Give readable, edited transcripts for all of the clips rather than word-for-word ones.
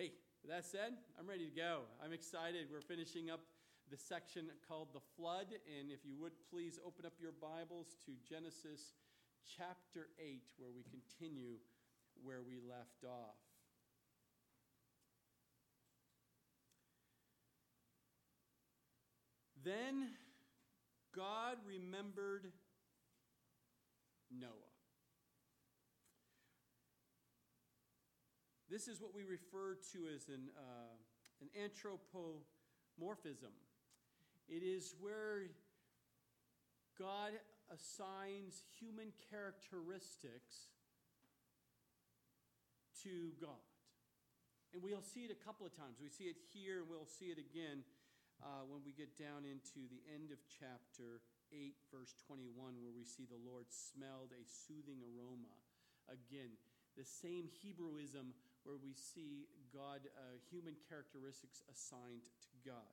Hey, with that said, I'm ready to go. I'm excited. We're finishing up the section called The Flood, and if you would please open up your Bibles to Genesis chapter 8, where we continue where we left off. Then God remembered Noah. This is what we refer to as an anthropomorphism. It is where God assigns human characteristics to God. And we'll see it a couple of times. We see it here, and we'll see it again when we get down into the end of chapter 8, verse 21, where we see the Lord smelled a soothing aroma. Again, the same Hebrewism where we see God, human characteristics assigned to God.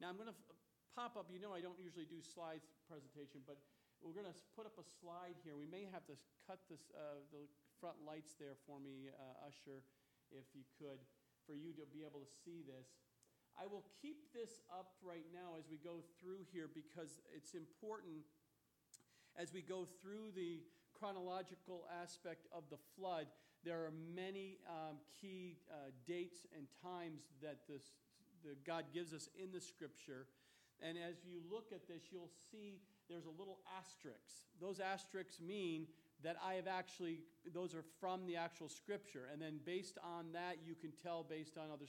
Now, I'm going to pop up. You know I don't usually do slides presentation, but we're going to put up a slide here. We may have to cut this, the front lights there for me, Usher, if you could, for you to be able to see this. I will keep this up right now as we go through here because it's important as we go through the chronological aspect of the flood. There are many key dates and times that God gives us in the Scripture. And as you look at this, you'll see there's a little asterisk. Those asterisks mean that I have actually, those are from the actual Scripture. And then based on that, you can tell based on other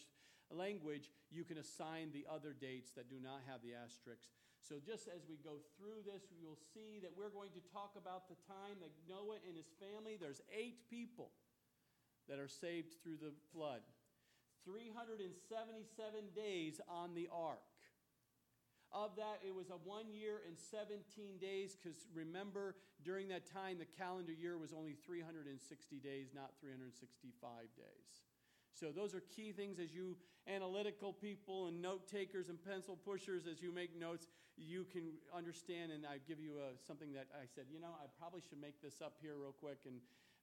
language, you can assign the other dates that do not have the asterisks. So just as we go through this, we will see that we're going to talk about the time that Noah and his family, there's 8 people that are saved through the flood. 377 days on the ark. Of that, it was a 1 year and 17 days, because remember, during that time, the calendar year was only 360 days, not 365 days. So those are key things as you analytical people and note takers and pencil pushers, as you make notes, you can understand. And I give you something that I said, I probably should make this up here real quick and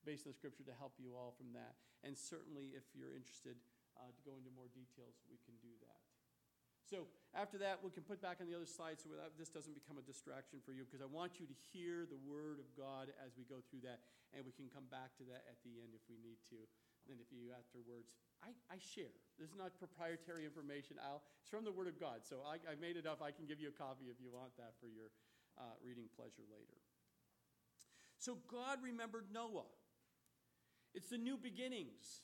based on the Scripture to help you all from that. And certainly if you're interested to go into more details, we can do that. So after that, we can put back on the other slide so this doesn't become a distraction for you, because I want you to hear the Word of God as we go through that, and we can come back to that at the end if we need to. And if you afterwards, I share. This is not proprietary information. It's from the Word of God. So I made it up. I can give you a copy if you want that for your reading pleasure later. So God remembered Noah. It's the new beginnings.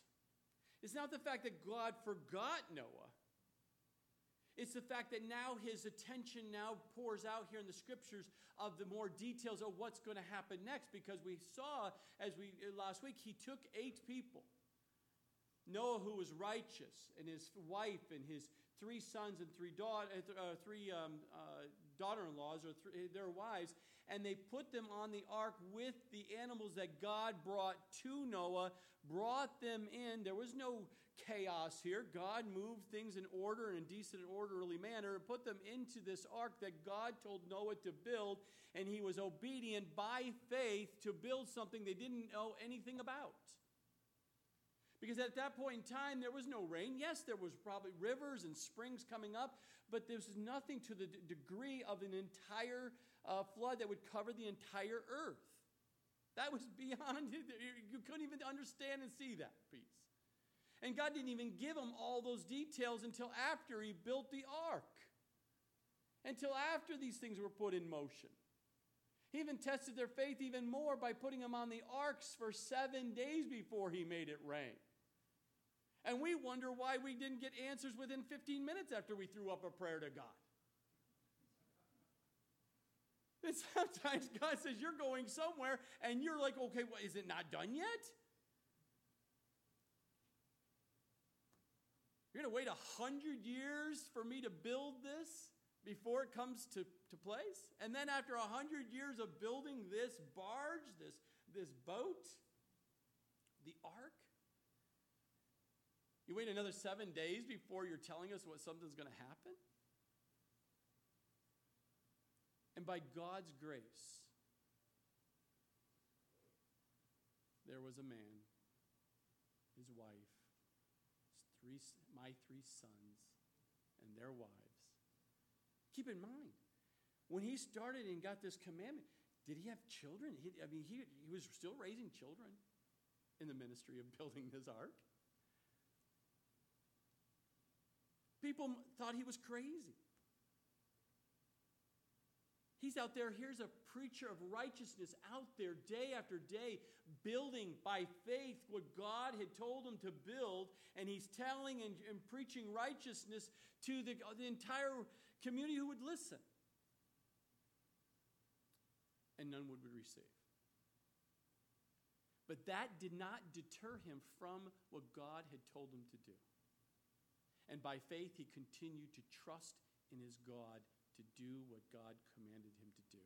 It's not the fact that God forgot Noah. It's the fact that now his attention now pours out here in the Scriptures of the more details of what's going to happen next. Because we saw, as we last week, he took 8 people. Noah, who was righteous, and his wife, and his 3 sons and 3 daughter-in-laws, or their wives, and they put them on the ark with the animals that God brought to Noah, brought them in. There was no chaos here. God moved things in order, in a decent and orderly manner, and put them into this ark that God told Noah to build, and he was obedient by faith to build something they didn't know anything about. Because at that point in time, there was no rain. Yes, there was probably rivers and springs coming up, but there was nothing to the degree of an entire flood that would cover the entire earth. That was beyond, you couldn't even understand and see that piece. And God didn't even give them all those details until after he built the ark. Until after these things were put in motion. He even tested their faith even more by putting them on the arks for 7 days before he made it rain. And we wonder why we didn't get answers within 15 minutes after we threw up a prayer to God. And sometimes God says, you're going somewhere, and you're like, okay, well, is it not done yet? You're going to wait 100 years for me to build this before it comes to place? And then after 100 years of building this barge, this boat, the ark, you wait another 7 days before you're telling us what something's going to happen? And by God's grace, there was a man, his wife, his 3 my three sons and their wives. Keep in mind, when he started and got this commandment, did he have children? He was still raising children in the ministry of building his ark. People thought he was crazy. He's out there, here's a preacher of righteousness out there day after day, building by faith what God had told him to build, and he's telling and preaching righteousness to the entire community who would listen. And none would receive. But that did not deter him from what God had told him to do. And by faith, he continued to trust in his God to do what God commanded him to do.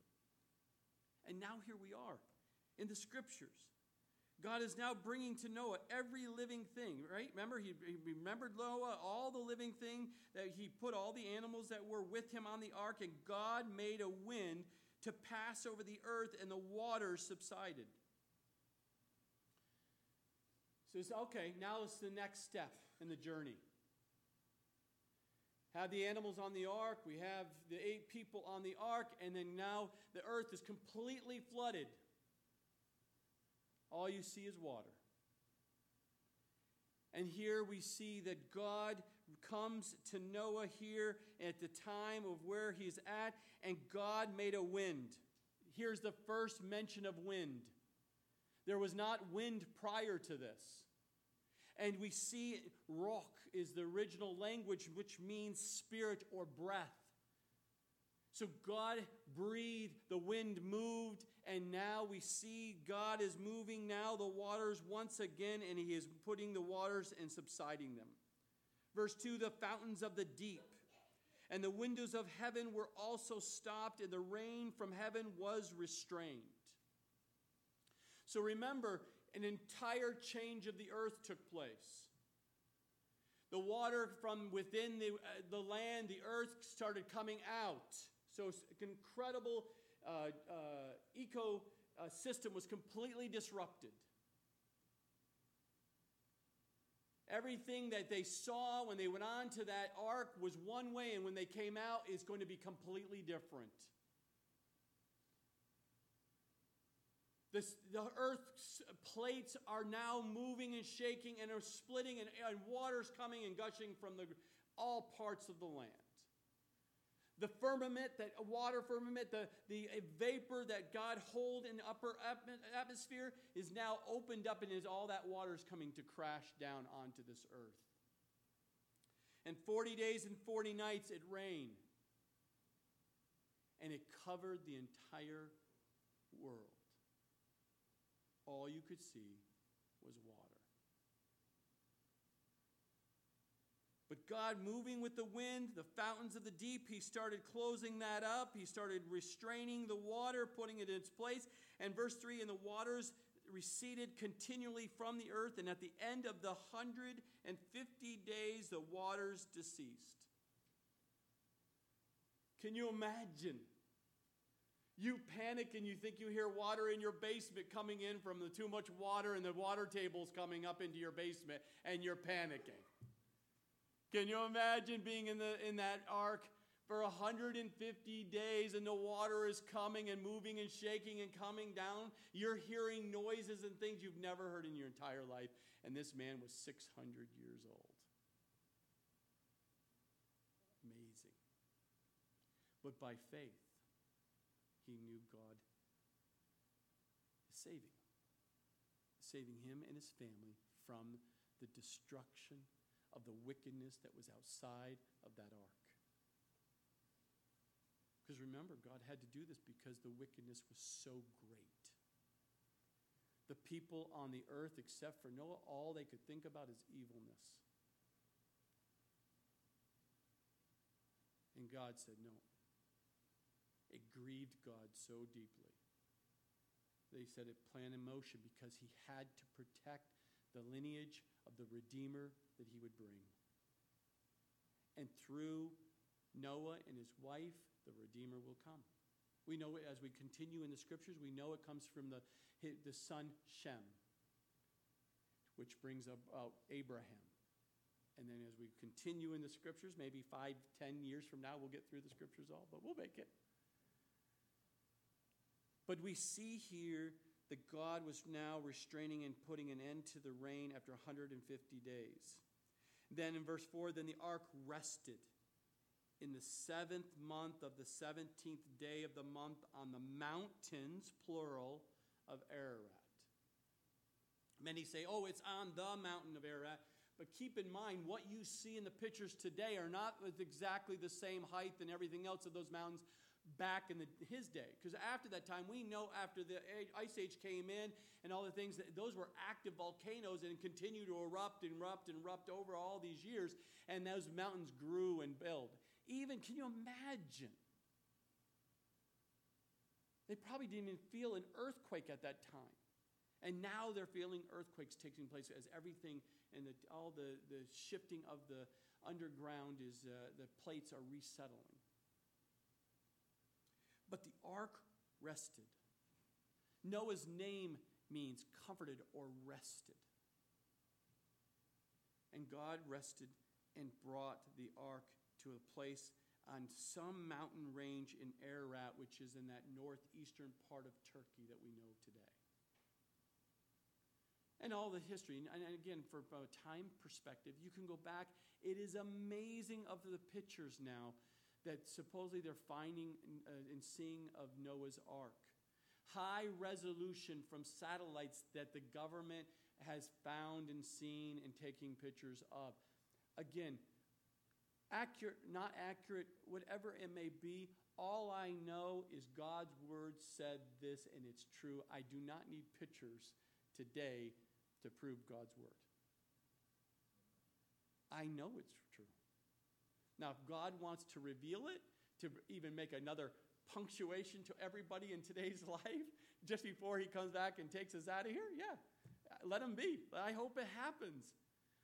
And now here we are in the scriptures. God is now bringing to Noah every living thing, right? Remember, he remembered Noah, all the living thing, that he put all the animals that were with him on the ark, and God made a wind to pass over the earth, and the waters subsided. So it's okay, now it's the next step in the journey. Have the animals on the ark, we have the 8 people on the ark, and then now the earth is completely flooded. All you see is water. And here we see that God comes to Noah here at the time of where he's at, and God made a wind. Here's the first mention of wind. There was not wind prior to this. And we see rock is the original language, which means spirit or breath. So God breathed, the wind moved, and now we see God is moving now the waters once again, and he is putting the waters and subsiding them. Verse 2, the fountains of the deep and the windows of heaven were also stopped, and the rain from heaven was restrained. So remember, an entire change of the earth took place. The water from within the land, the earth, started coming out. So an incredible ecosystem was completely disrupted. Everything that they saw when they went on to that ark was one way, and when they came out, it's going to be completely different. The earth's plates are now moving and shaking and are splitting, and water's coming and gushing from all parts of the land. The firmament, that water firmament, the vapor that God hold in the upper atmosphere is now opened up, and is all that water is coming to crash down onto this earth. And 40 days and 40 nights it rained, and it covered the entire world. All you could see was water. But God moving with the wind, the fountains of the deep, he started closing that up. He started restraining the water, putting it in its place. And verse 3, and the waters receded continually from the earth, and at the end of the 150 days, the waters deceased. Can you imagine? You panic and you think you hear water in your basement coming in from the too much water, and the water table's coming up into your basement, and you're panicking. Can you imagine being in that ark for 150 days, and the water is coming and moving and shaking and coming down? You're hearing noises and things you've never heard in your entire life, and this man was 600 years old. Amazing. But by faith, he knew God is saving him and his family from the destruction of the wickedness that was outside of that ark. Because remember, God had to do this because the wickedness was so great. The people on the earth, except for Noah, all they could think about is evilness. And God said, no. It grieved God so deeply. They said it planned in motion because he had to protect the lineage of the Redeemer that he would bring. And through Noah and his wife, the Redeemer will come. We know it as we continue in the scriptures, we know it comes from the son Shem, which brings about Abraham. And then as we continue in the scriptures, maybe 5-10 years from now, we'll get through the scriptures all, but we'll make it. But we see here that God was now restraining and putting an end to the rain after 150 days. Then in verse 4, then the ark rested in the 7th month of the 17th day of the month on the mountains, plural, of Ararat. Many say, oh, it's on the mountain of Ararat. But keep in mind, what you see in the pictures today are not with exactly the same height and everything else of those mountains back in his day. Because after that time, we know after the Ice Age came in and all the things, that those were active volcanoes and continued to erupt and erupt and erupt over all these years. And those mountains grew and built. Even, can you imagine? They probably didn't even feel an earthquake at that time. And now they're feeling earthquakes taking place as everything and all the shifting of the underground is the plates are resettling. But the ark rested. Noah's name means comforted or rested. And God rested and brought the ark to a place on some mountain range in Ararat, which is in that northeastern part of Turkey that we know today. And all the history, and again, from a time perspective, you can go back. It is amazing of the pictures now that supposedly they're finding and seeing of Noah's Ark. High resolution from satellites that the government has found and seen and taking pictures of. Again, accurate, not accurate, whatever it may be, all I know is God's word said this, and it's true. I do not need pictures today to prove God's word. I know it's true. Now, if God wants to reveal it, to even make another punctuation to everybody in today's life, just before he comes back and takes us out of here, yeah, let him be. I hope it happens.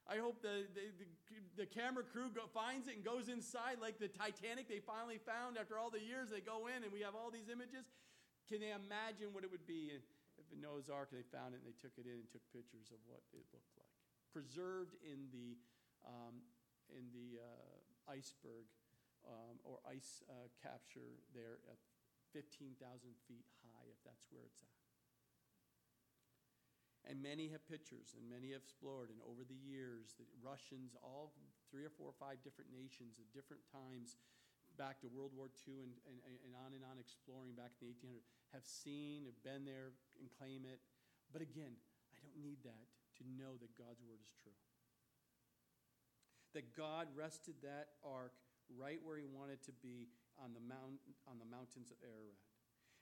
I hope the camera crew finds it and goes inside like the Titanic they finally found after all the years. They go in and we have all these images. Can they imagine what it would be if Noah's Ark, they found it and they took it in and took pictures of what it looked like, preserved in the iceberg or ice capture there at 15,000 feet high, if that's where it's at. And many have pictures, and many have explored. And over the years, the Russians, all 3 or 4 or 5 different nations at different times, back to World War II and on exploring back in the 1800s, have seen, have been there, and claim it. But again, I don't need that to know that God's word is true. That God rested that ark right where he wanted to be on the mountains of Ararat.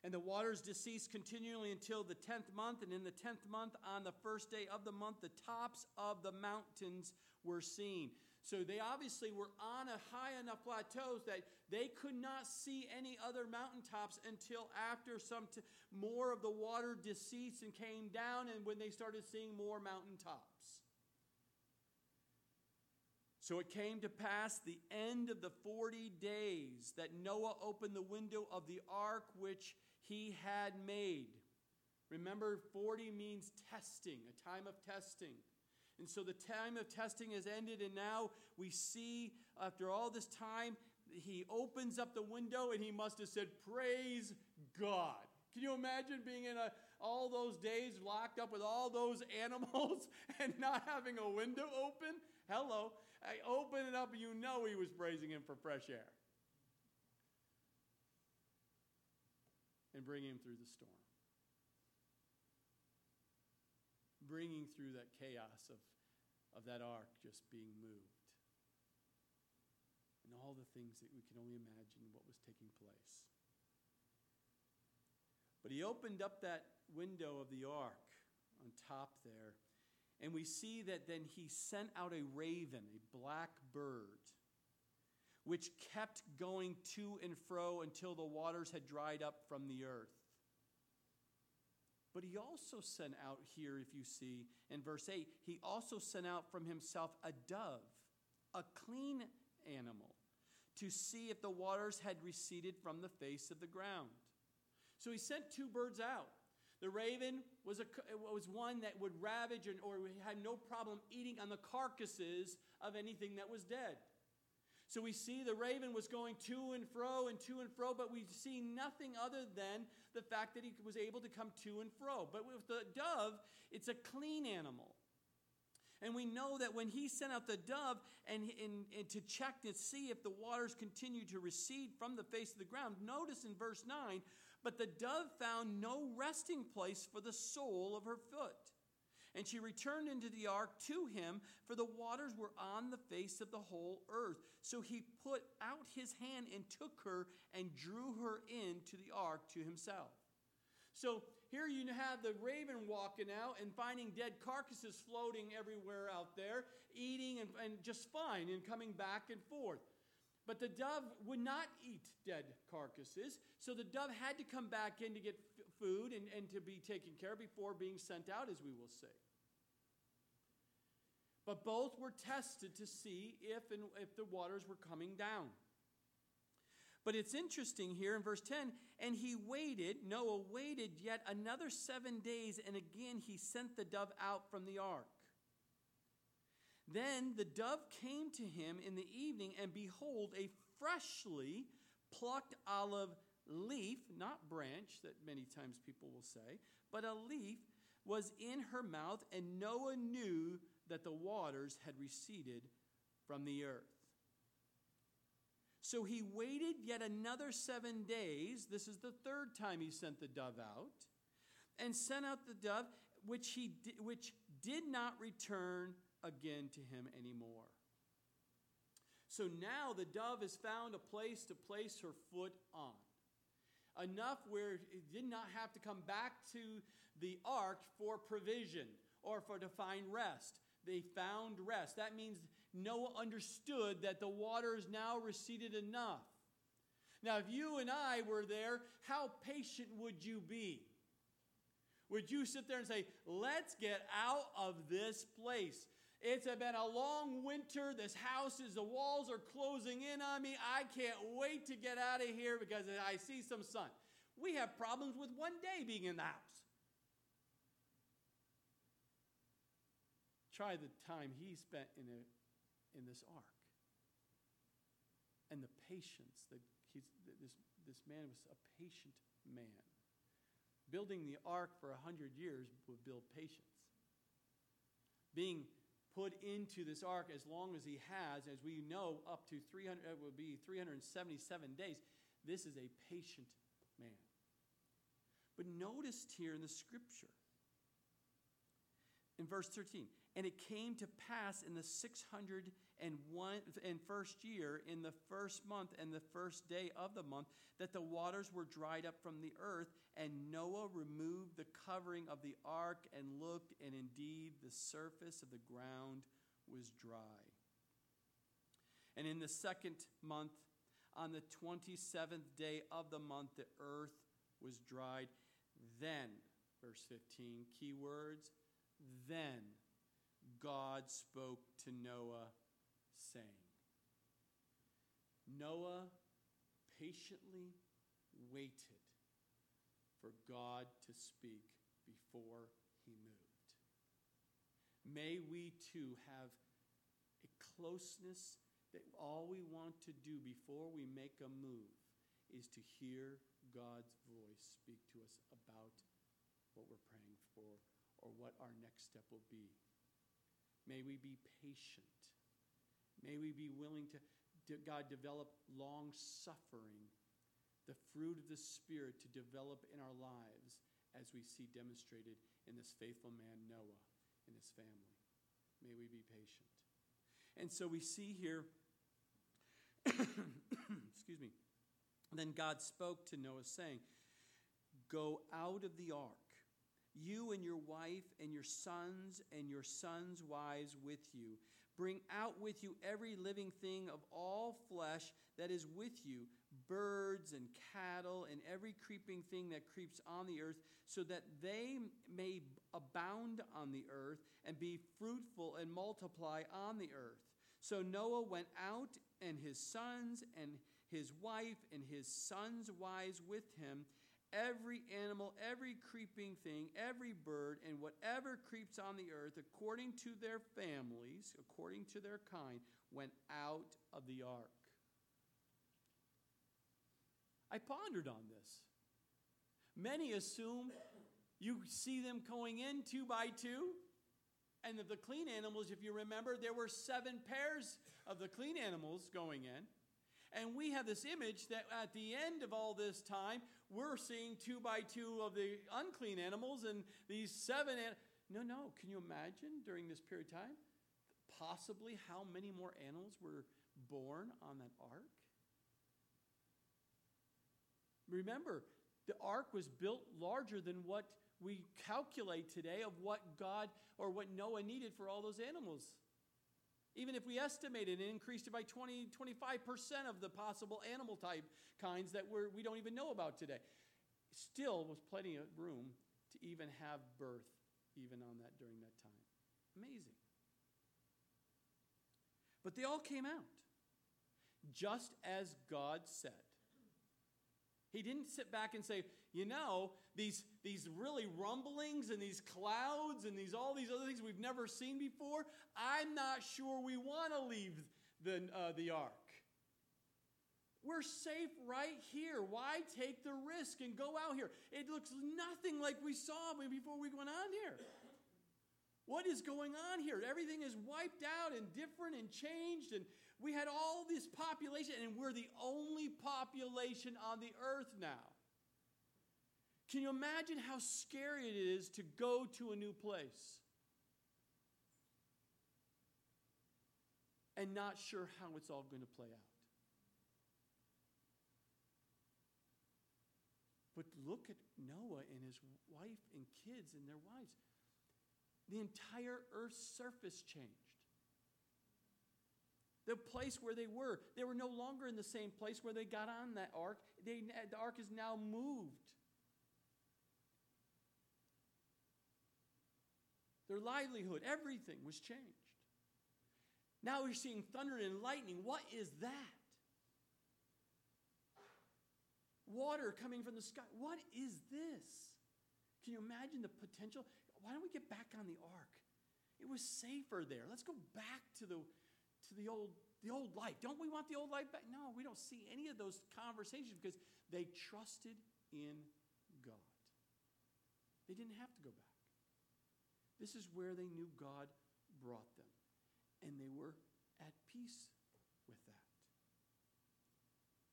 And the waters deceased continually until the 10th month. And in the 10th month, on the first day of the month, the tops of the mountains were seen. So they obviously were on a high enough plateau that they could not see any other mountaintops until after some more of the water deceased and came down, and when they started seeing more mountaintops. So it came to pass the end of the 40 days that Noah opened the window of the ark which he had made. Remember, 40 means testing, a time of testing. And so the time of testing has ended, and now we see after all this time, he opens up the window, and he must have said, praise God. Can you imagine being in all those days locked up with all those animals and not having a window open? Hello. I open it up, and you know he was praising him for fresh air. And bringing him through the storm. Bringing through that chaos of that ark just being moved. And all the things that we can only imagine what was taking place. But he opened up that window of the ark on top there. And we see that then he sent out a raven, a black bird, which kept going to and fro until the waters had dried up from the earth. But he also sent out here, if you see, in verse 8, he also sent out from himself a dove, a clean animal, to see if the waters had receded from the face of the ground. So he sent 2 birds out. The raven was one that would ravage or had no problem eating on the carcasses of anything that was dead. So we see the raven was going to and fro, but we see nothing other than the fact that he was able to come to and fro. But with the dove, it's a clean animal. And we know that when he sent out the dove and to check to see if the waters continued to recede from the face of the ground, notice in verse 9, but the dove found no resting place for the sole of her foot. And she returned into the ark to him, for the waters were on the face of the whole earth. So he put out his hand and took her and drew her into the ark to himself. So here you have the raven walking out and finding dead carcasses floating everywhere out there, eating and just fine and coming back and forth. But the dove would not eat dead carcasses, so the dove had to come back in to get food and to be taken care of before being sent out, as we will see. But both were tested to see if the waters were coming down. But it's interesting here in verse 10, and he waited, Noah waited yet another 7 days, and again he sent the dove out from the ark. Then the dove came to him in the evening, and behold, a freshly plucked olive leaf, not branch that many times people will say, but a leaf was in her mouth, and Noah knew that the waters had receded from the earth. So he waited yet another 7 days. This is the third time he sent the dove out, and sent out the dove, which did not return again to him anymore. So now the dove has found a place to place her foot on. Enough where it did not have to come back to the ark for provision or for to find rest. They found rest. That means Noah understood that the waters now receded enough. Now, if you and I were there, how patient would you be? Would you sit there and say, let's get out of this place? It's been a long winter. This house the walls are closing in on me. I can't wait to get out of here because I see some sun. We have problems with one day being in the house. Try the time he spent in this ark, and the patience that this man was a patient man. Building the ark for 100 years would build patience. Being put into this ark as long as he has, as we know, up to 377 days. This is a patient man. But notice here in the scripture, in verse 13, and it came to pass in the 601st year, in the first month and the first day of the month, that the waters were dried up from the earth, and Noah removed the covering of the ark and looked, and indeed the surface of the ground was dry. And in the second month, on the 27th day of the month, the earth was dried. Then, verse 15, key words, then God spoke to Noah, saying. Noah patiently waited for God to speak before he moved. May we too have a closeness that all we want to do before we make a move is to hear God's voice speak to us about what we're praying for or what our next step will be. May we be patient. May we be willing to God, develop long-suffering, the fruit of the Spirit to develop in our lives as we see demonstrated in this faithful man, Noah, and his family. May we be patient. And so we see here, excuse me, then God spoke to Noah saying, go out of the ark, you and your wife and your sons' wives with you. Bring out with you every living thing of all flesh that is with you, birds and cattle and every creeping thing that creeps on the earth, so that they may abound on the earth and be fruitful and multiply on the earth. So Noah went out, and his sons and his wife and his sons' wives with him, every animal, every creeping thing, every bird, and whatever creeps on the earth, according to their families, according to their kind, went out of the ark. I pondered on this. Many assume you see them going in 2 by 2. And of the clean animals, if you remember, there were 7 pairs of the clean animals going in. And we have this image that at the end of all this time, we're seeing 2 by 2 of the unclean animals and these 7. No. Can you imagine during this period of time, possibly how many more animals were born on that ark? Remember, the ark was built larger than what we calculate today of what God or what Noah needed for all those animals. Even if we estimated it increased it by 20, 25% of the possible animal type kinds that we don't even know about today. Still was plenty of room to even have birth even on that during that time. Amazing. But they all came out just as God said. He didn't sit back and say, you know, these really rumblings and these clouds and all these other things we've never seen before, I'm not sure we want to leave the ark. We're safe right here. Why take the risk and go out here? It looks nothing like we saw before we went on here. What is going on here? Everything is wiped out and different and changed, and we had all this population, and we're the only population on the earth now. Can you imagine how scary it is to go to a new place and not sure how it's all going to play out? But look at Noah and his wife and kids and their wives. The entire earth's surface changed. The place where they were no longer in the same place where they got on that ark. The ark is now moved. Their livelihood, everything was changed. Now we're seeing thunder and lightning. What is that? Water coming from the sky. What is this? Can you imagine the potential? Why don't we get back on the ark? It was safer there. Let's go back to the old life. Don't we want the old life back? No, we don't see any of those conversations because they trusted in God. They didn't have to go back. This is where they knew God brought them, and they were at peace with that.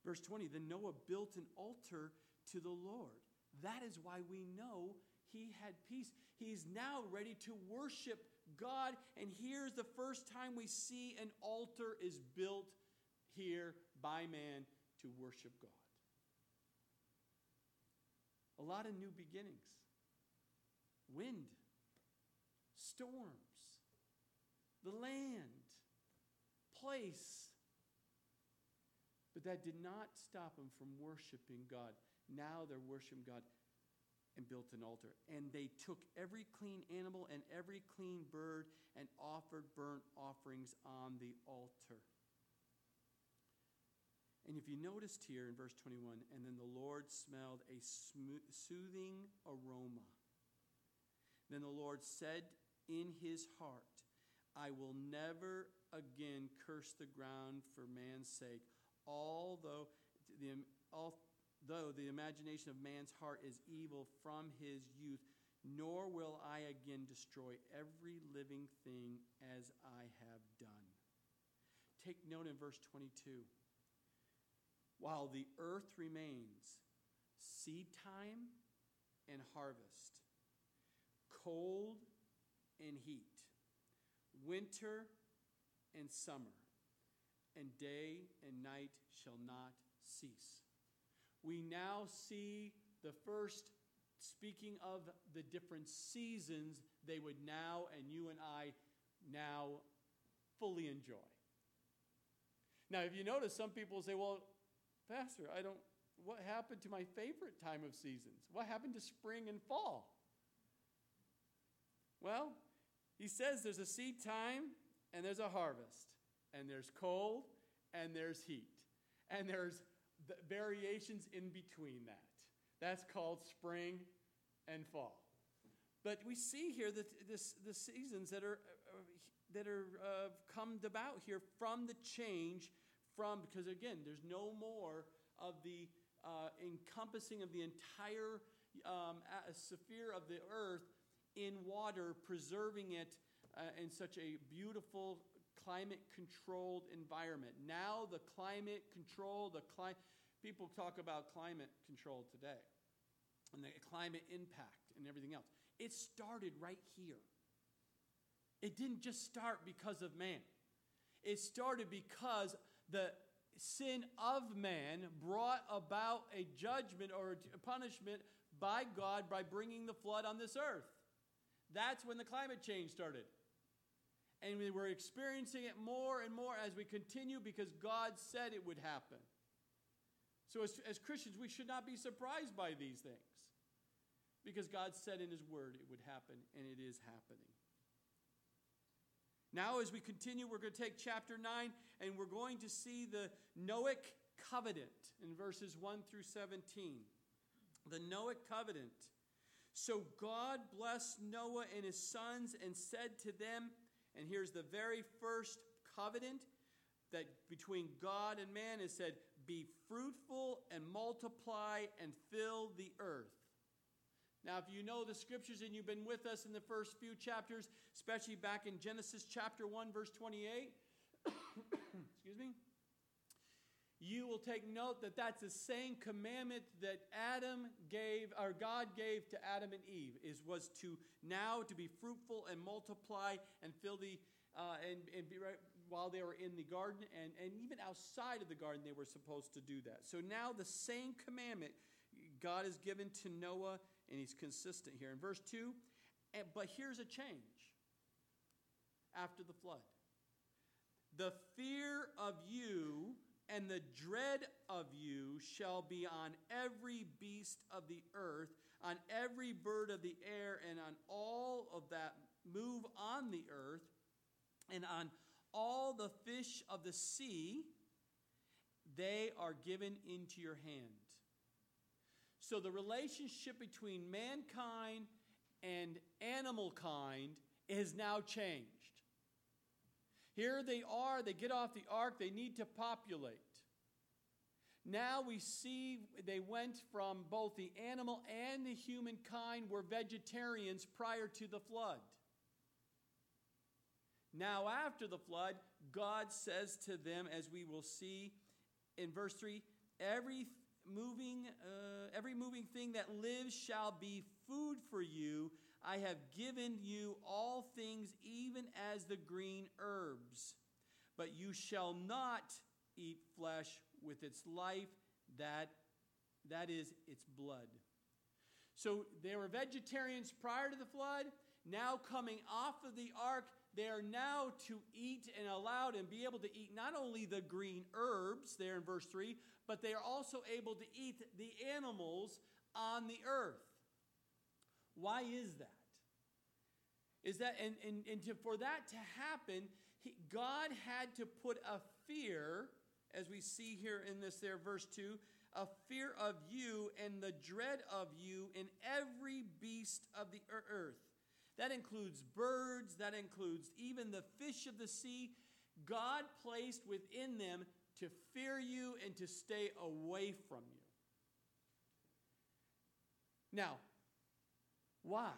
Verse 20, then Noah built an altar to the Lord. That is why we know he had peace. He's now ready to worship God, and here's the first time we see an altar is built here by man to worship God. A lot of new beginnings. Wind, storms, the land, place. But that did not stop them from worshiping God. Now they're worshiping God and built an altar. And they took every clean animal and every clean bird and offered burnt offerings on the altar. And if you noticed here in verse 21, and then the Lord smelled a soothing aroma. Then the Lord said in his heart, I will never again curse the ground for man's sake, although the imagination of man's heart is evil from his youth, nor will I again destroy every living thing as I have done. Take note in verse 22. While the earth remains, seed time and harvest, cold and heat, winter and summer, and day and night shall not cease. We now see the first speaking of the different seasons they would now, and you and I now, fully enjoy. Now, if you notice, some people say, well, Pastor, what happened to my favorite time of seasons? What happened to spring and fall? Well, he says there's a seed time, and there's a harvest, and there's cold, and there's heat, and there's the variations in between that. That's called spring and fall. But we see here that the seasons that are come about here from the change from, because again, there's no more of the encompassing of the entire sphere of the earth in water, preserving it in such a beautiful climate-controlled environment. Now the climate control, people talk about climate control today and the climate impact and everything else. It started right here. It didn't just start because of man. It started because the sin of man brought about a judgment or a punishment by God by bringing the flood on this earth. That's when the climate change started. And we were experiencing it more and more as we continue because God said it would happen. So as Christians, we should not be surprised by these things because God said in his word it would happen, and it is happening. Now as we continue, we're going to take chapter 9, and we're going to see the Noahic covenant in verses 1 through 17. The Noahic covenant. So God blessed Noah and his sons and said to them, and here's the very first covenant that between God and man is said, be fruitful and multiply and fill the earth. Now, if you know the scriptures and you've been with us in the first few chapters, especially back in Genesis chapter 1, verse 28, excuse me, you will take note that that's the same commandment that Adam gave, or God gave to Adam and Eve, was to now to be fruitful and multiply and fill the and be right while they were in the garden and even outside of the garden they were supposed to do that. So now the same commandment God has given to Noah, and he's consistent here. In verse 2, but here's a change after the flood. The fear of you and the dread of you shall be on every beast of the earth, on every bird of the air, and on all of that move on the earth, and on all the fish of the sea. They are given into your hand. So the relationship between mankind and animal kind is now changed. Here they are. They get off the ark. They need to populate. Now we see they went from both the animal and the humankind were vegetarians prior to the flood. Now after the flood, God says to them, as we will see in verse 3, every moving thing that lives shall be food for you. I have given you all things, even as the green herbs. But you shall not eat flesh with its life, that is its blood. So they were vegetarians prior to the flood. Now coming off of the ark, they are now to eat and allowed and be able to eat not only the green herbs there in verse 3, but they are also able to eat the animals on the earth. Why is that? Is that for that to happen, God had to put a fear, as we see here in this there verse 2, a fear of you and the dread of you in every beast of the earth. That includes birds. That includes even the fish of the sea. God placed within them to fear you and to stay away from you. Now, why?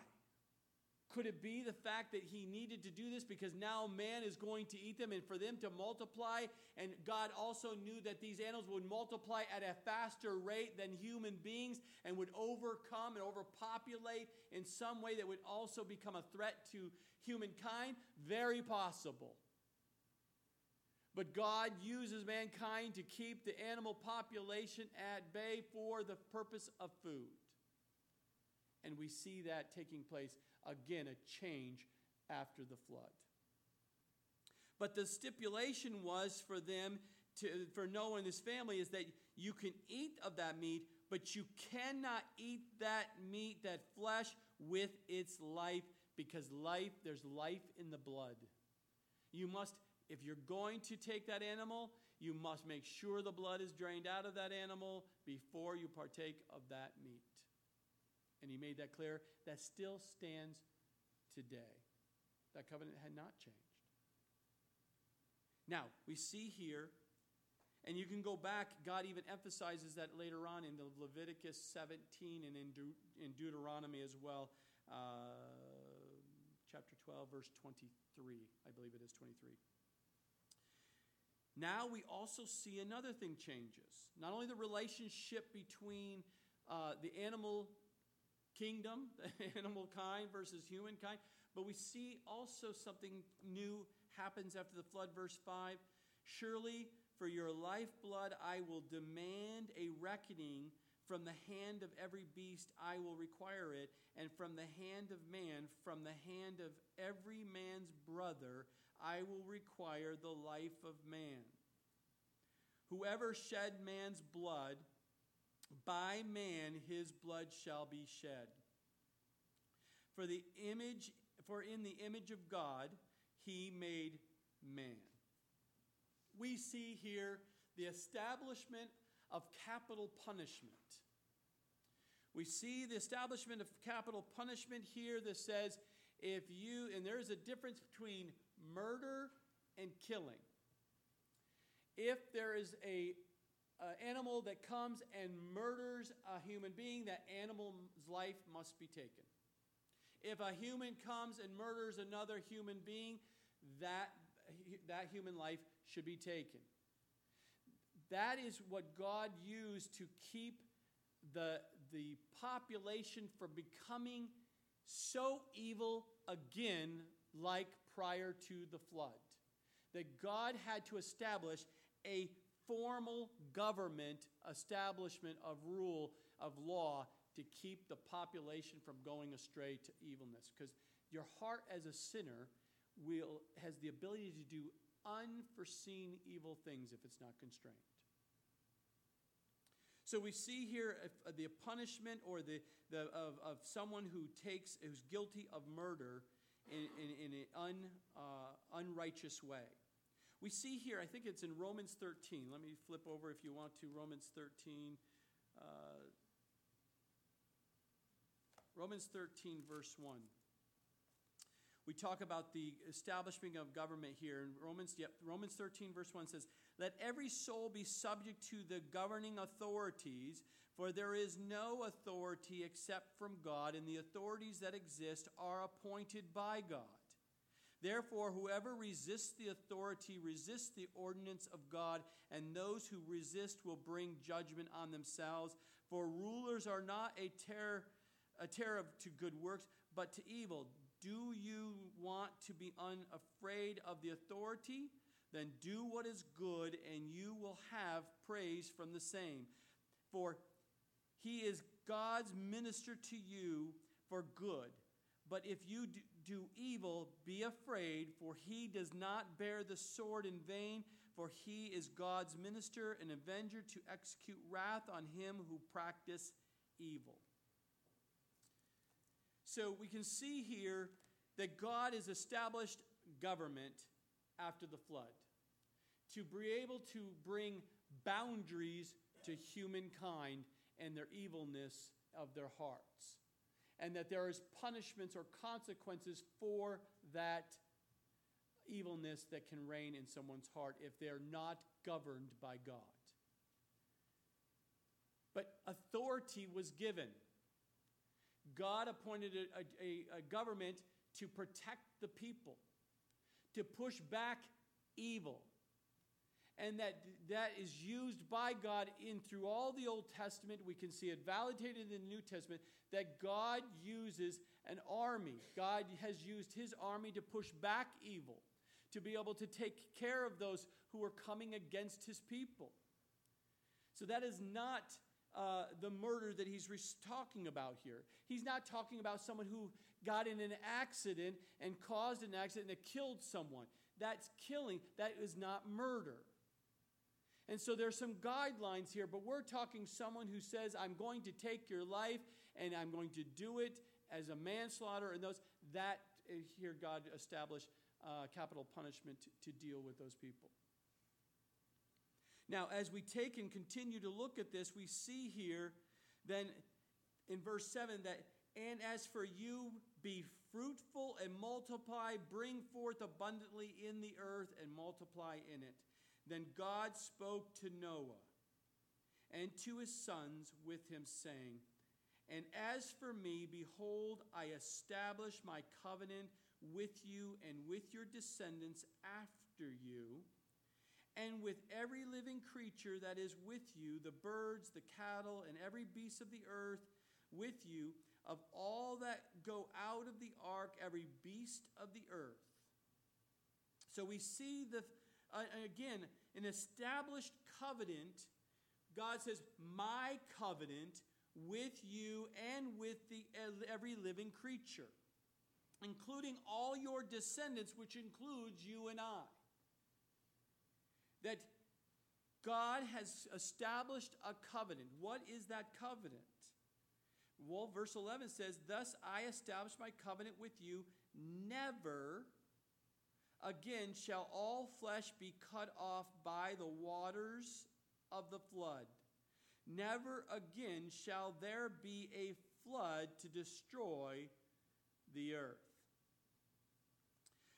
Could it be the fact that he needed to do this because now man is going to eat them and for them to multiply? And God also knew that these animals would multiply at a faster rate than human beings and would overcome and overpopulate in some way that would also become a threat to humankind? Very possible. But God uses mankind to keep the animal population at bay for the purpose of food. And we see that taking place. Again, a change after the flood. But the stipulation was for Noah and his family is that you can eat of that meat, but you cannot eat that meat, that flesh, with its life, because there's life in the blood. You must, if you're going to take that animal, you must make sure the blood is drained out of that animal before you partake of that meat. and he made that clear, that still stands today. That covenant had not changed. Now, we see here, and you can go back, God even emphasizes that later on in the Leviticus 17 and in Deuteronomy as well, chapter 12, verse 23, I believe it is 23. Now we also see another thing changes. Not only the relationship between the animal kingdom, the animal kind versus humankind, but we see also something new happens after the flood, verse 5. Surely for your lifeblood I will demand a reckoning. From the hand of every beast I will require it, and from the hand of man, from the hand of every man's brother, I will require the life of man. Whoever shed man's blood, by man his blood shall be shed. For in the image of God he made man. We see here the establishment of capital punishment. We see the establishment of capital punishment here that says and there is a difference between murder and killing. If there is an animal that comes and murders a human being, that animal's life must be taken. If a human comes and murders another human being, that human life should be taken. That is what God used to keep the population from becoming so evil again, like prior to the flood. That God had to establish a formal government establishment of rule, of law, to keep the population from going astray to evilness. Because your heart as a sinner has the ability to do unforeseen evil things if it's not constrained. So we see here the punishment or of someone who's guilty of murder in an unrighteous way. We see here, I think it's in Romans 13. Let me flip over if you want to Romans 13. Romans 13 verse 1. We talk about the establishment of government here. In Romans 13, verse 1 says, "Let every soul be subject to the governing authorities, for there is no authority except from God, and the authorities that exist are appointed by God. Therefore, whoever resists the authority resists the ordinance of God, and those who resist will bring judgment on themselves. For rulers are not a terror to good works, but to evil. Do you want to be unafraid of the authority? Then do what is good, and you will have praise from the same. For he is God's minister to you for good. But if you do evil, be afraid, for he does not bear the sword in vain, for he is God's minister, an avenger to execute wrath on him who practice evil." So we can see here that God has established government after the flood to be able to bring boundaries to humankind and their evilness of their hearts. And that there is punishments or consequences for that evilness that can reign in someone's heart if they're not governed by God. But authority was given. God appointed a government to protect the people, to push back evil. And that is used by God through all the Old Testament. We can see it validated in the New Testament that God uses an army. God has used his army to push back evil, to be able to take care of those who are coming against his people. So that is not the murder that he's talking about here. He's not talking about someone who got in an accident and caused an accident that killed someone. That's killing. That is not murder. And so there's some guidelines here, but we're talking someone who says, I'm going to take your life and I'm going to do it as a manslaughter. And here God established capital punishment to deal with those people. Now, as we take and continue to look at this, we see here then in verse 7 that, and as for you, be fruitful and multiply, bring forth abundantly in the earth and multiply in it. Then God spoke to Noah and to his sons with him, saying, and as for me, behold, I establish my covenant with you and with your descendants after you, and with every living creature that is with you, the birds, the cattle, and every beast of the earth with you, of all that go out of the ark, every beast of the earth. So we see, again, an established covenant. God says, my covenant with you and with every living creature, including all your descendants, which includes you and I. That God has established a covenant. What is that covenant? Well, verse 11 says, thus I establish my covenant with you. Never again shall all flesh be cut off by the waters of the flood. Never again shall there be a flood to destroy the earth.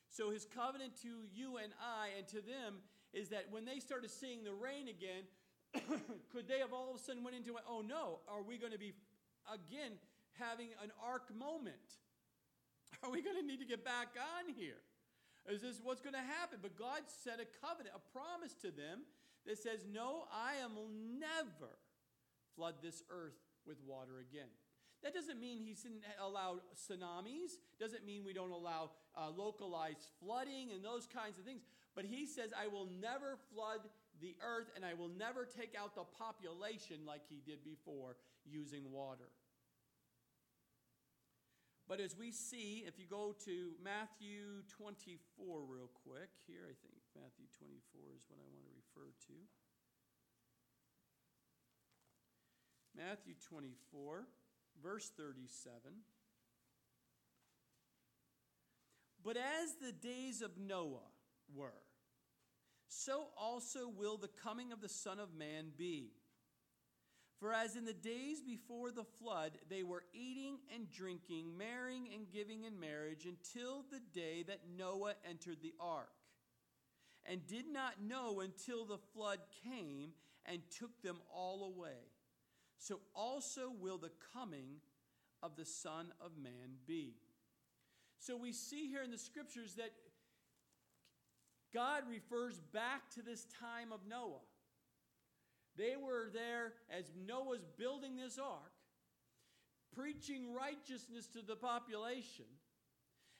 So his covenant to you and I and to them is that when they started seeing the rain again, could they have all of a sudden went into, oh no, are we going to be again having an ark moment? Are we going to need to get back on here? Is this what's going to happen? But God set a covenant, a promise to them that says, no, I will never flood this earth with water again. That doesn't mean he didn't allow tsunamis. Doesn't mean we don't allow localized flooding and those kinds of things. But he says, I will never flood the earth, and I will never take out the population like he did before using water. But as we see, if you go to Matthew 24 real quick here, I think Matthew 24 is what I want to refer to. Matthew 24, verse 37. But as the days of Noah were, so also will the coming of the Son of Man be. For as in the days before the flood, they were eating and drinking, marrying and giving in marriage, until the day that Noah entered the ark, and did not know until the flood came and took them all away. So also will the coming of the Son of Man be. So we see here in the scriptures that God refers back to this time of Noah. They were there as Noah's building this ark, preaching righteousness to the population.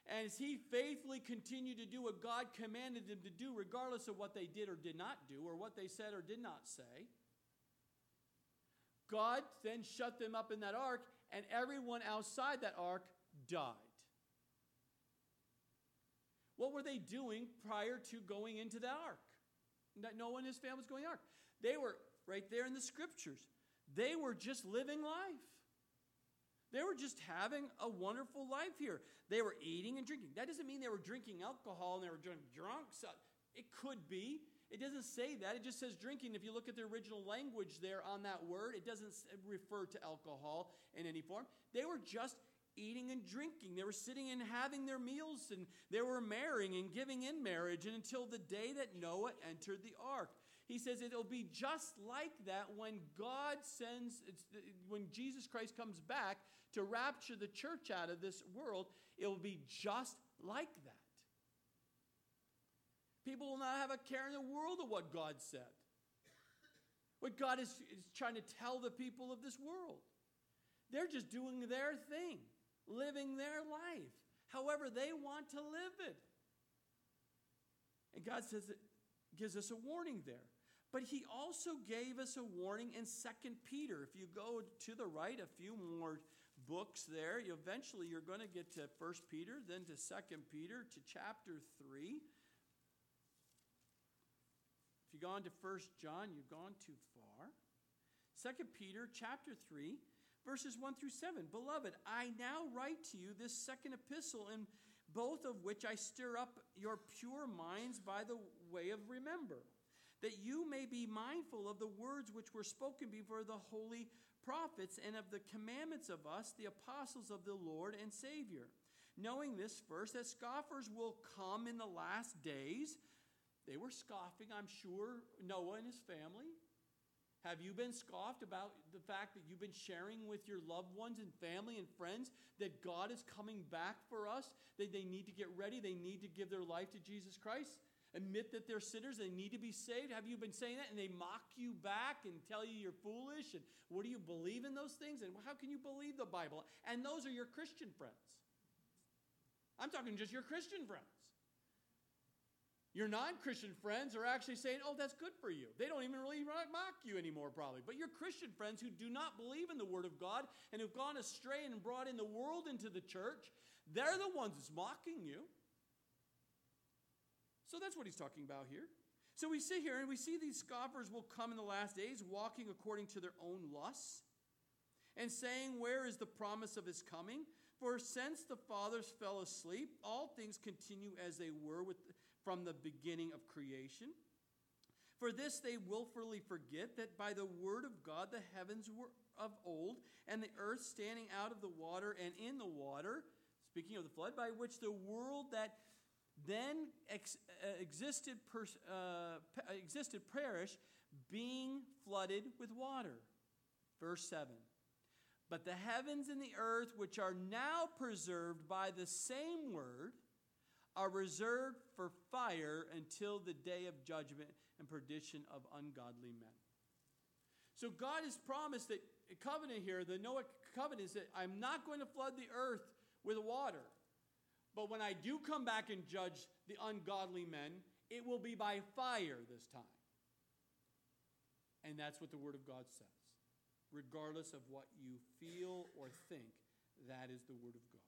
And as he faithfully continued to do what God commanded him to do, regardless of what they did or did not do, or what they said or did not say, God then shut them up in that ark, and everyone outside that ark died. What were they doing prior to going into the ark? Noah and his family was going in the ark. They were right there in the scriptures. They were just living life. They were just having a wonderful life here. They were eating and drinking. That doesn't mean they were drinking alcohol and they were drunk. It could be. It doesn't say that. It just says drinking. If you look at the original language there on that word, it doesn't refer to alcohol in any form. They were just eating and drinking. They were sitting and having their meals, and they were marrying and giving in marriage, and until the day that Noah entered the ark. He says it'll be just like that when God sends, when Jesus Christ comes back to rapture the church out of this world, it will be just like that. People will not have a care in the world of what God said, what God is trying to tell the people of this world. They're just doing their thing, living their life however they want to live it. And God says, gives us a warning there. But he also gave us a warning in 2 Peter. If you go to the right a few more books there, eventually you're going to get to 1 Peter, then to 2 Peter, to chapter 3. If you've gone to 1 John, you've gone too far. 2 Peter, chapter 3. Verses 1 through 7, beloved, I now write to you this second epistle, in both of which I stir up your pure minds by the way of remember, that you may be mindful of the words which were spoken before the holy prophets and of the commandments of us, the apostles of the Lord and Savior. Knowing this first, that scoffers will come in the last days. They were scoffing, I'm sure, Noah and his family. Have you been scoffed about the fact that you've been sharing with your loved ones and family and friends that God is coming back for us, that they need to get ready, they need to give their life to Jesus Christ, admit that they're sinners, they need to be saved? Have you been saying that? And they mock you back and tell you you're foolish, and what do you believe in those things, and how can you believe the Bible? And those are your Christian friends. I'm talking just your Christian friends. Your non-Christian friends are actually saying, oh, that's good for you. They don't even really mock you anymore probably. But your Christian friends who do not believe in the Word of God and who've gone astray and brought in the world into the church, they're the ones that's mocking you. So that's what he's talking about here. So we sit here and we see these scoffers will come in the last days, walking according to their own lusts and saying, where is the promise of his coming? For since the fathers fell asleep, all things continue as they were from the beginning of creation. For this they willfully forget, that by the word of God the heavens were of old, and the earth standing out of the water and in the water, speaking of the flood, by which the world that then existed perished, being flooded with water. Verse 7. But the heavens and the earth, which are now preserved by the same word, are reserved for fire until the day of judgment and perdition of ungodly men. So God has promised that a covenant here, the Noah covenant, is that I'm not going to flood the earth with water. But when I do come back and judge the ungodly men, it will be by fire this time. And that's what the Word of God says. Regardless of what you feel or think, that is the Word of God.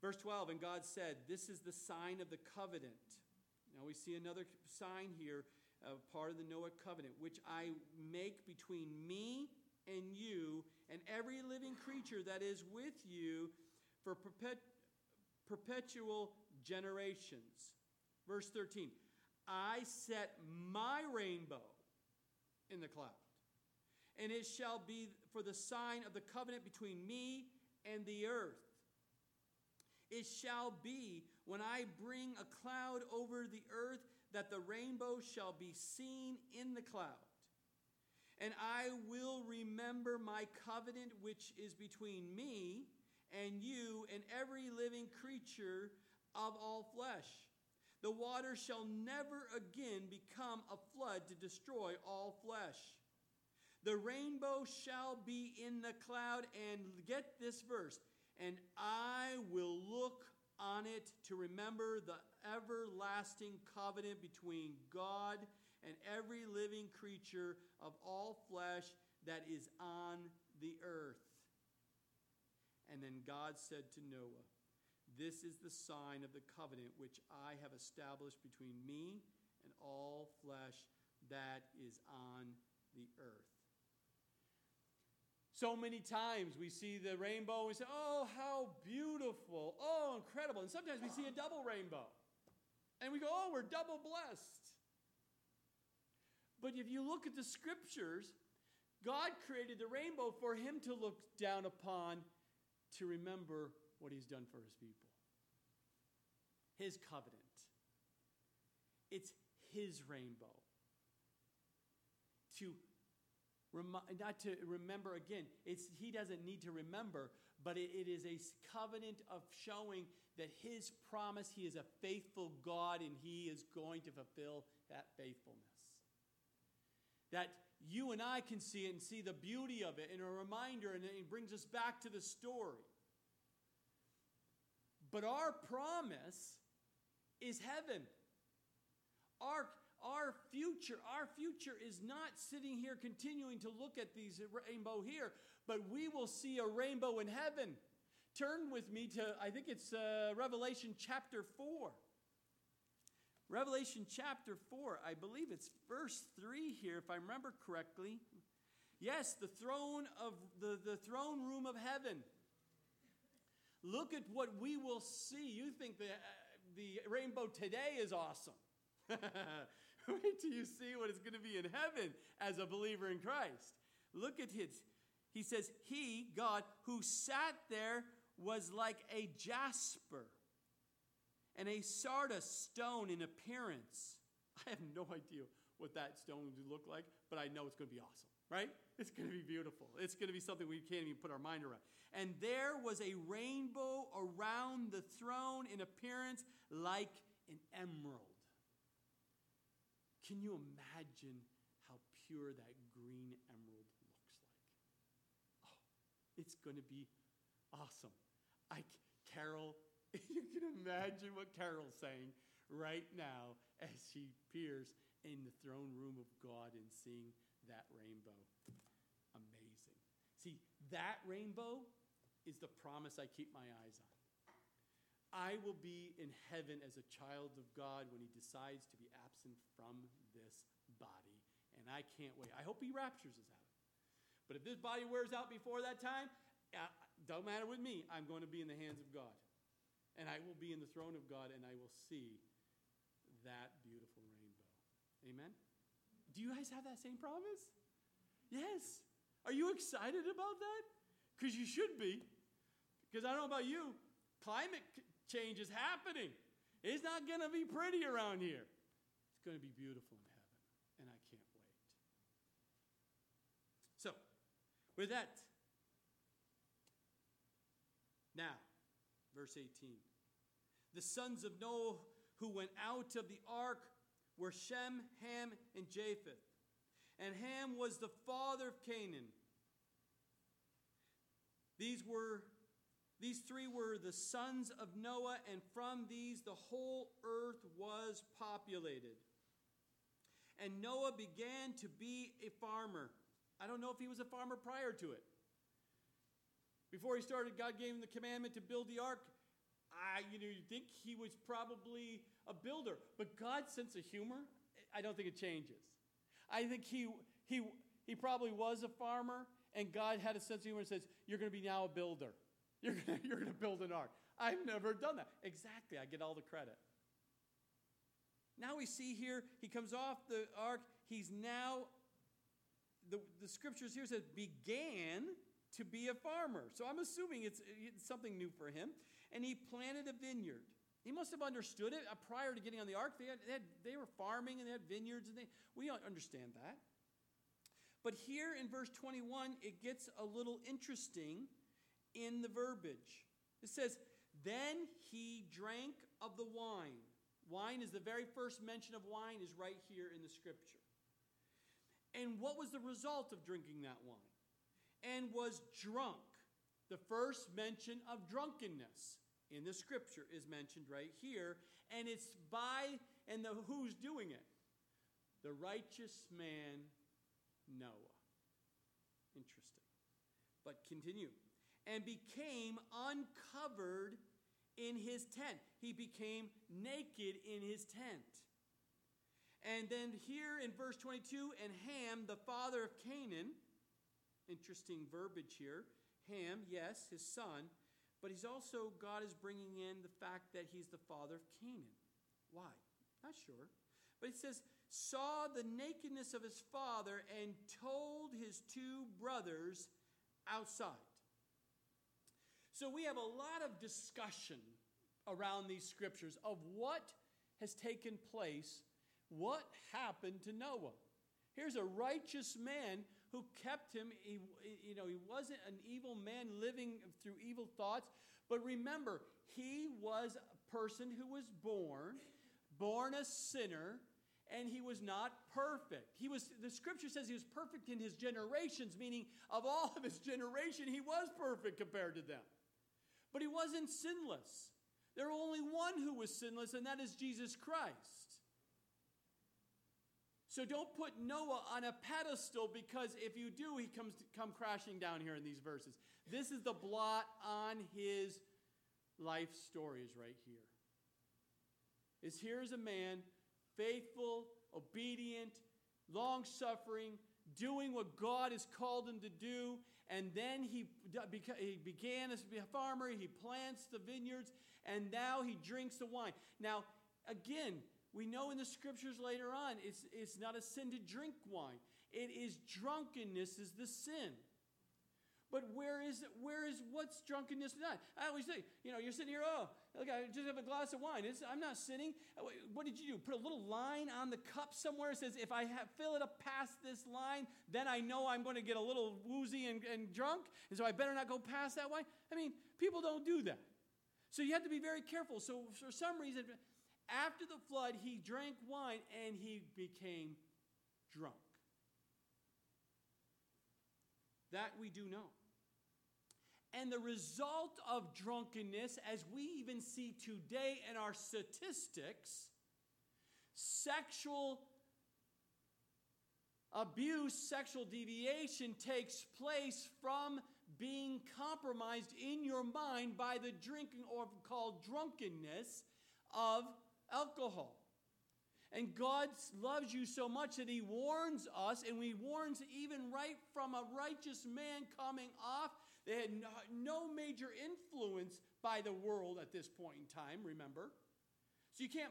Verse 12, and God said, this is the sign of the covenant. Now we see another sign here, part of the Noah covenant, which I make between me and you and every living creature that is with you for perpetual generations. Verse 13, I set my rainbow in the cloud, and it shall be for the sign of the covenant between me and the earth. It shall be when I bring a cloud over the earth that the rainbow shall be seen in the cloud. And I will remember my covenant which is between me and you and every living creature of all flesh. The water shall never again become a flood to destroy all flesh. The rainbow shall be in the cloud, and get this verse, and I will look on it to remember the everlasting covenant between God and every living creature of all flesh that is on the earth. And then God said to Noah, this is the sign of the covenant which I have established between me and all flesh that is on the earth. So many times we see the rainbow and we say, oh, how beautiful, oh, incredible. And sometimes we see a double rainbow and we go, oh, we're double blessed. But if you look at the scriptures, God created the rainbow for him to look down upon, to remember what he's done for his people. His covenant. It's his rainbow. Not to remember again. He doesn't need to remember, but it is a covenant of showing that his promise, he is a faithful God, and he is going to fulfill that faithfulness. That you and I can see it and see the beauty of it, and a reminder, and it brings us back to the story. But our promise is heaven. Our future is not sitting here continuing to look at these rainbow here, but we will see a rainbow in heaven. Turn with me to, I think it's Revelation chapter 4. Revelation chapter 4, I believe it's verse 3 here, if I remember correctly. Yes, the throne of the throne room of heaven. Look at what we will see. You think the rainbow today is awesome. Wait till you see what it's going to be in heaven as a believer in Christ. Look at it. He says, he, God, who sat there was like a jasper and a sardis stone in appearance. I have no idea what that stone would look like, but I know it's going to be awesome, right? It's going to be beautiful. It's going to be something we can't even put our mind around. And there was a rainbow around the throne in appearance like an emerald. Can you imagine how pure that green emerald looks like? Oh, it's going to be awesome. Carol, you can imagine what Carol's saying right now as she peers in the throne room of God and seeing that rainbow. Amazing. See, that rainbow is the promise I keep my eyes on. I will be in heaven as a child of God when he decides to be absent from this body. And I can't wait. I hope he raptures us out. But if this body wears out before that time, don't matter with me. I'm going to be in the hands of God. And I will be in the throne of God, and I will see that beautiful rainbow. Amen? Do you guys have that same promise? Yes. Are you excited about that? Because you should be. Because I don't know about you, climate change is happening. It's not going to be pretty around here. It's going to be beautiful in heaven, and I can't wait. So, with that, now, verse 18. The sons of Noah who went out of the ark were Shem, Ham, and Japheth. And Ham was the father of Canaan. These three were the sons of Noah, and from these the whole earth was populated. And Noah began to be a farmer. I don't know if he was a farmer prior to it. Before he started, God gave him the commandment to build the ark. You think he was probably a builder, but God's sense of humor, I don't think it changes. I think he probably was a farmer, and God had a sense of humor and says, "You're going to be now a builder. You're going to build an ark." I've never done that. Exactly. I get all the credit. Now we see here, he comes off the ark. He's now, the scriptures here says, began to be a farmer. So I'm assuming it's something new for him. And he planted a vineyard. He must have understood it. Prior to getting on the ark, they were farming and they had vineyards. We understand that. But here in verse 21, it gets a little interesting in the verbiage. It says, then he drank of the wine. Wine is the very first mention of wine is right here in the scripture. And what was the result of drinking that wine? And was drunk. The first mention of drunkenness in the scripture is mentioned right here. And it's who's doing it? The righteous man, Noah. Interesting. But continue. And became uncovered in his tent. He became naked in his tent. And then here in verse 22, and Ham, the father of Canaan, interesting verbiage here, Ham, yes, his son, but he's also, God is bringing in the fact that he's the father of Canaan. Why? Not sure. But it says, saw the nakedness of his father and told his two brothers outside. So we have a lot of discussion around these scriptures of what has taken place, what happened to Noah. Here's a righteous man who kept him. He wasn't an evil man living through evil thoughts. But remember, he was a person who was born a sinner, and he was not perfect. The scripture says he was perfect in his generations, meaning of all of his generation, he was perfect compared to them. But he wasn't sinless. There was only one who was sinless, and that is Jesus Christ. So don't put Noah on a pedestal, because if you do, he comes crashing down here in these verses. This is the blot on his life stories right here. Here's a man, faithful, obedient, long-suffering, doing what God has called him to do. And then he began as a farmer. He plants the vineyards. And now he drinks the wine. Now, again, We know in the scriptures later on, it's not a sin to drink wine. It is drunkenness is the sin. But where is what's drunkenness not? I always say, you're sitting here, oh, look, I just have a glass of wine. I'm not sinning. What did you do? Put a little line on the cup somewhere that says, if I fill it up past this line, then I know I'm going to get a little woozy and drunk, and so I better not go past that wine. I mean, people don't do that. So you have to be very careful. So for some reason, after the flood, he drank wine, and he became drunk. That we do know. And the result of drunkenness, as we even see today in our statistics, sexual abuse, sexual deviation takes place from being compromised in your mind by the drinking, or called drunkenness, of alcohol. And God loves you so much that he warns us, and he warns even right from a righteous man coming off. They had no major influence by the world at this point in time, remember? So you can't,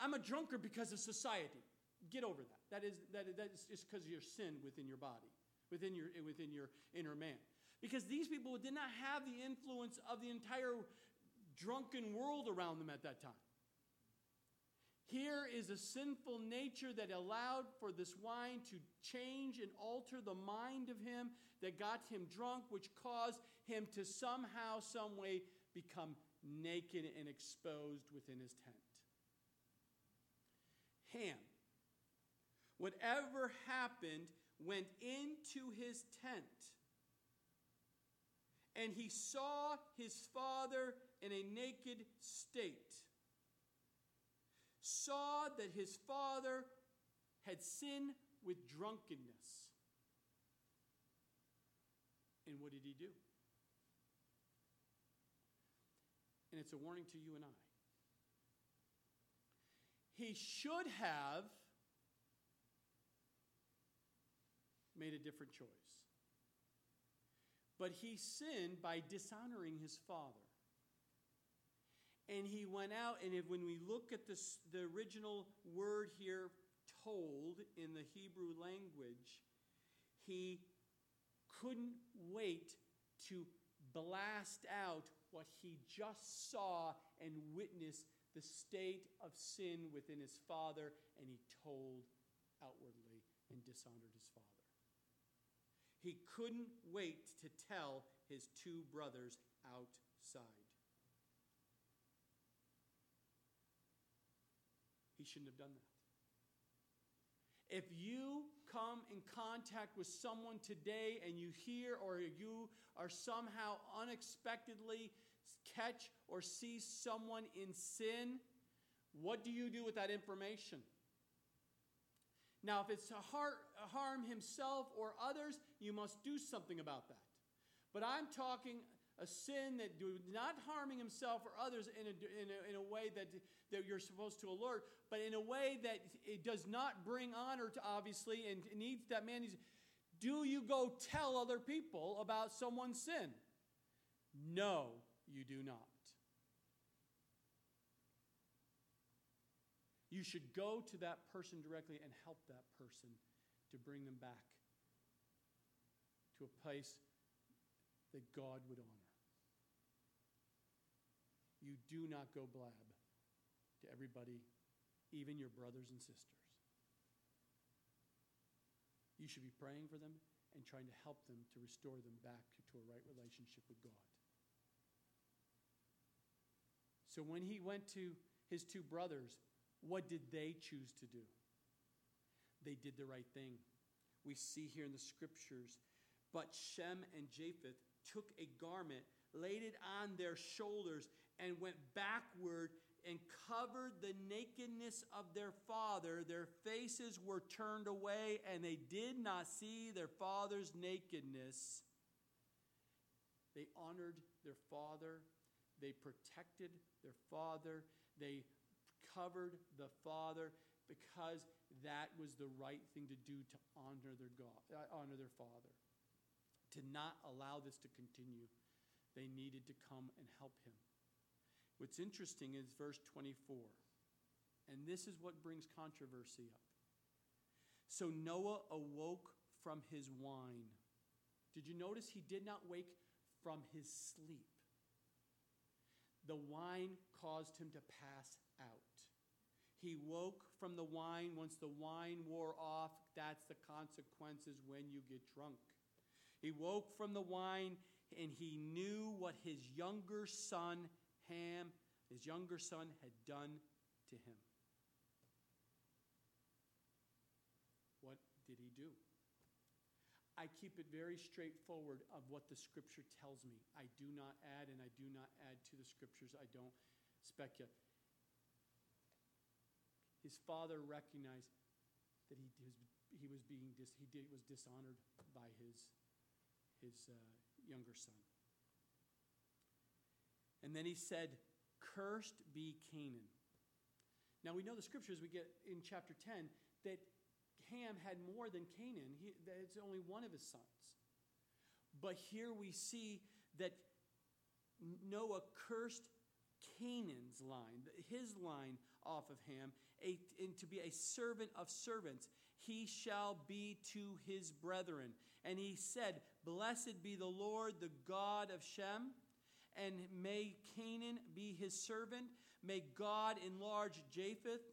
I'm a drunkard because of society. Get over that. That is just because of your sin within your body, within your inner man. Because these people did not have the influence of the entire drunken world around them at that time. Here is a sinful nature that allowed for this wine to change and alter the mind of him, that got him drunk, which caused him to somehow, some way become naked and exposed within his tent. Ham, whatever happened, went into his tent, and he saw his father in a naked state. Saw that his father had sinned with drunkenness. And what did he do? And it's a warning to you and I. He should have made a different choice. But he sinned by dishonoring his father. And he went out, and when we look at this, the original word here, told, in the Hebrew language, he couldn't wait to blast out what he just saw and witnessed, the state of sin within his father, and he told outwardly and dishonored his father. He couldn't wait to tell his two brothers outside. He shouldn't have done that. If you come in contact with someone today and you hear, or you are somehow unexpectedly catch or see someone in sin, what do you do with that information? Now, if it's to harm himself or others, you must do something about that. But I'm talking a sin that do not harming himself or others in a way that you're supposed to alert, but in a way that it does not bring honor to, obviously, and needs that man. Do you go tell other people about someone's sin? No, you do not. You should go to that person directly and help that person to bring them back to a place that God would honor. You do not go blab to everybody, even your brothers and sisters. You should be praying for them and trying to help them to restore them back to a right relationship with God. So when he went to his two brothers, what did they choose to do? They did the right thing. We see here in the scriptures, but Shem and Japheth took a garment, laid it on their shoulders, and went backward and covered the nakedness of their father. Their faces were turned away, and they did not see their father's nakedness. They honored their father. They protected their father. They covered the father, because that was the right thing to do, to honor their father. To not allow this to continue, they needed to come and help him. What's interesting is verse 24. And this is what brings controversy up. So Noah awoke from his wine. Did you notice he did not wake from his sleep? The wine caused him to pass out. He woke from the wine. Once the wine wore off, that's the consequences when you get drunk. He woke from the wine, and he knew what his younger son, Ham, his younger son had done to him. What did he do? I keep it very straightforward of what the Scripture tells me. I do not add, and I do not add to the Scriptures. I don't speculate. His father recognized that he was dishonored by his younger son. And then he said, "Cursed be Canaan." Now we know the Scriptures we get in chapter 10 that Ham had more than Canaan. It's only one of his sons. But here we see that Noah cursed Canaan's line, his line off of Ham, and to be a servant of servants. He shall be to his brethren. And he said, "Blessed be the Lord, the God of Shem, and may Canaan be his servant. May God enlarge Japheth,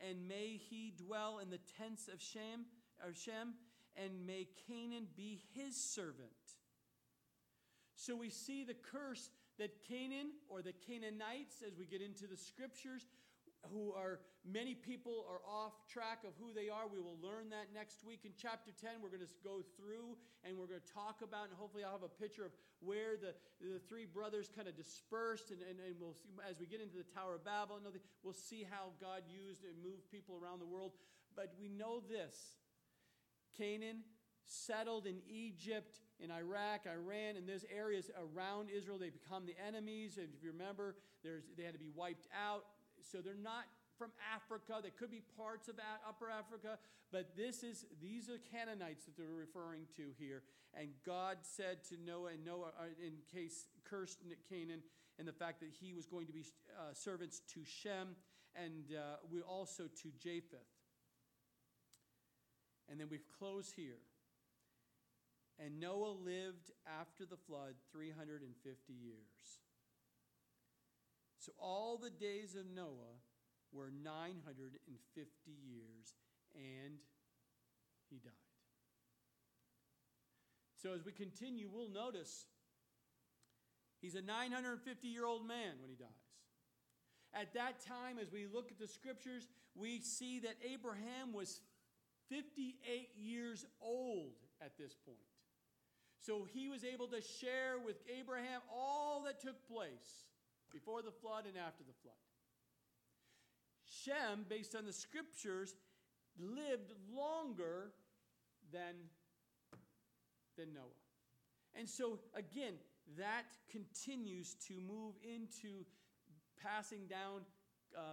and may he dwell in the tents of Shem, and may Canaan be his servant." So we see the curse that Canaan, or the Canaanites, as we get into the Scriptures, many people are off track of who they are. We will learn that next week in chapter 10. We're going to go through and we're going to talk about, and hopefully I'll have a picture of where the three brothers kind of dispersed, and we'll see, as we get into the Tower of Babel, and we'll see how God used and moved people around the world. But we know this: Canaan settled in Egypt, in Iraq, Iran, and those areas around Israel. They become the enemies. And if you remember, they had to be wiped out. So they're not from Africa. They could be parts of Upper Africa, but these are Canaanites that they're referring to here. And God said to Noah, and Noah cursed Canaan, and the fact that he was going to be servants to Shem, and we also to Japheth. And then we close here. And Noah lived after the flood 350 years. So all the days of Noah were 950 years, and he died. So as we continue, we'll notice he's a 950-year-old man when he dies. At that time, as we look at the Scriptures, we see that Abraham was 58 years old at this point. So he was able to share with Abraham all that took place before the flood and after the flood. Shem, based on the Scriptures, lived longer than Noah. And so, again, that continues to move into passing down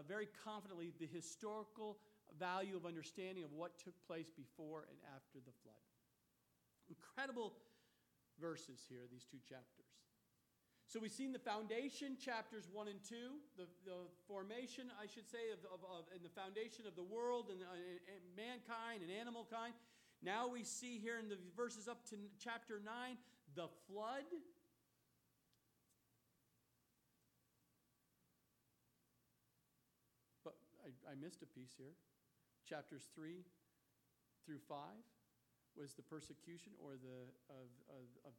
very confidently the historical value of understanding of what took place before and after the flood. Incredible verses here, these two chapters. So we've seen the foundation, chapters 1 and 2, the formation, I should say, and the foundation of the world and mankind and animal kind. Now we see here in the verses up to chapter 9, the flood. But I missed a piece here. Chapters 3 through 5 was the persecution or of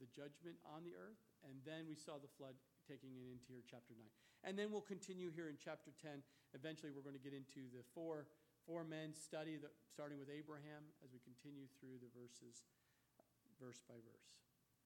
the judgment on the earth. And then we saw the flood taking it into here, chapter 9. And then we'll continue here in chapter 10. Eventually we're going to get into the four men study, starting with Abraham, as we continue through the verses, verse by verse.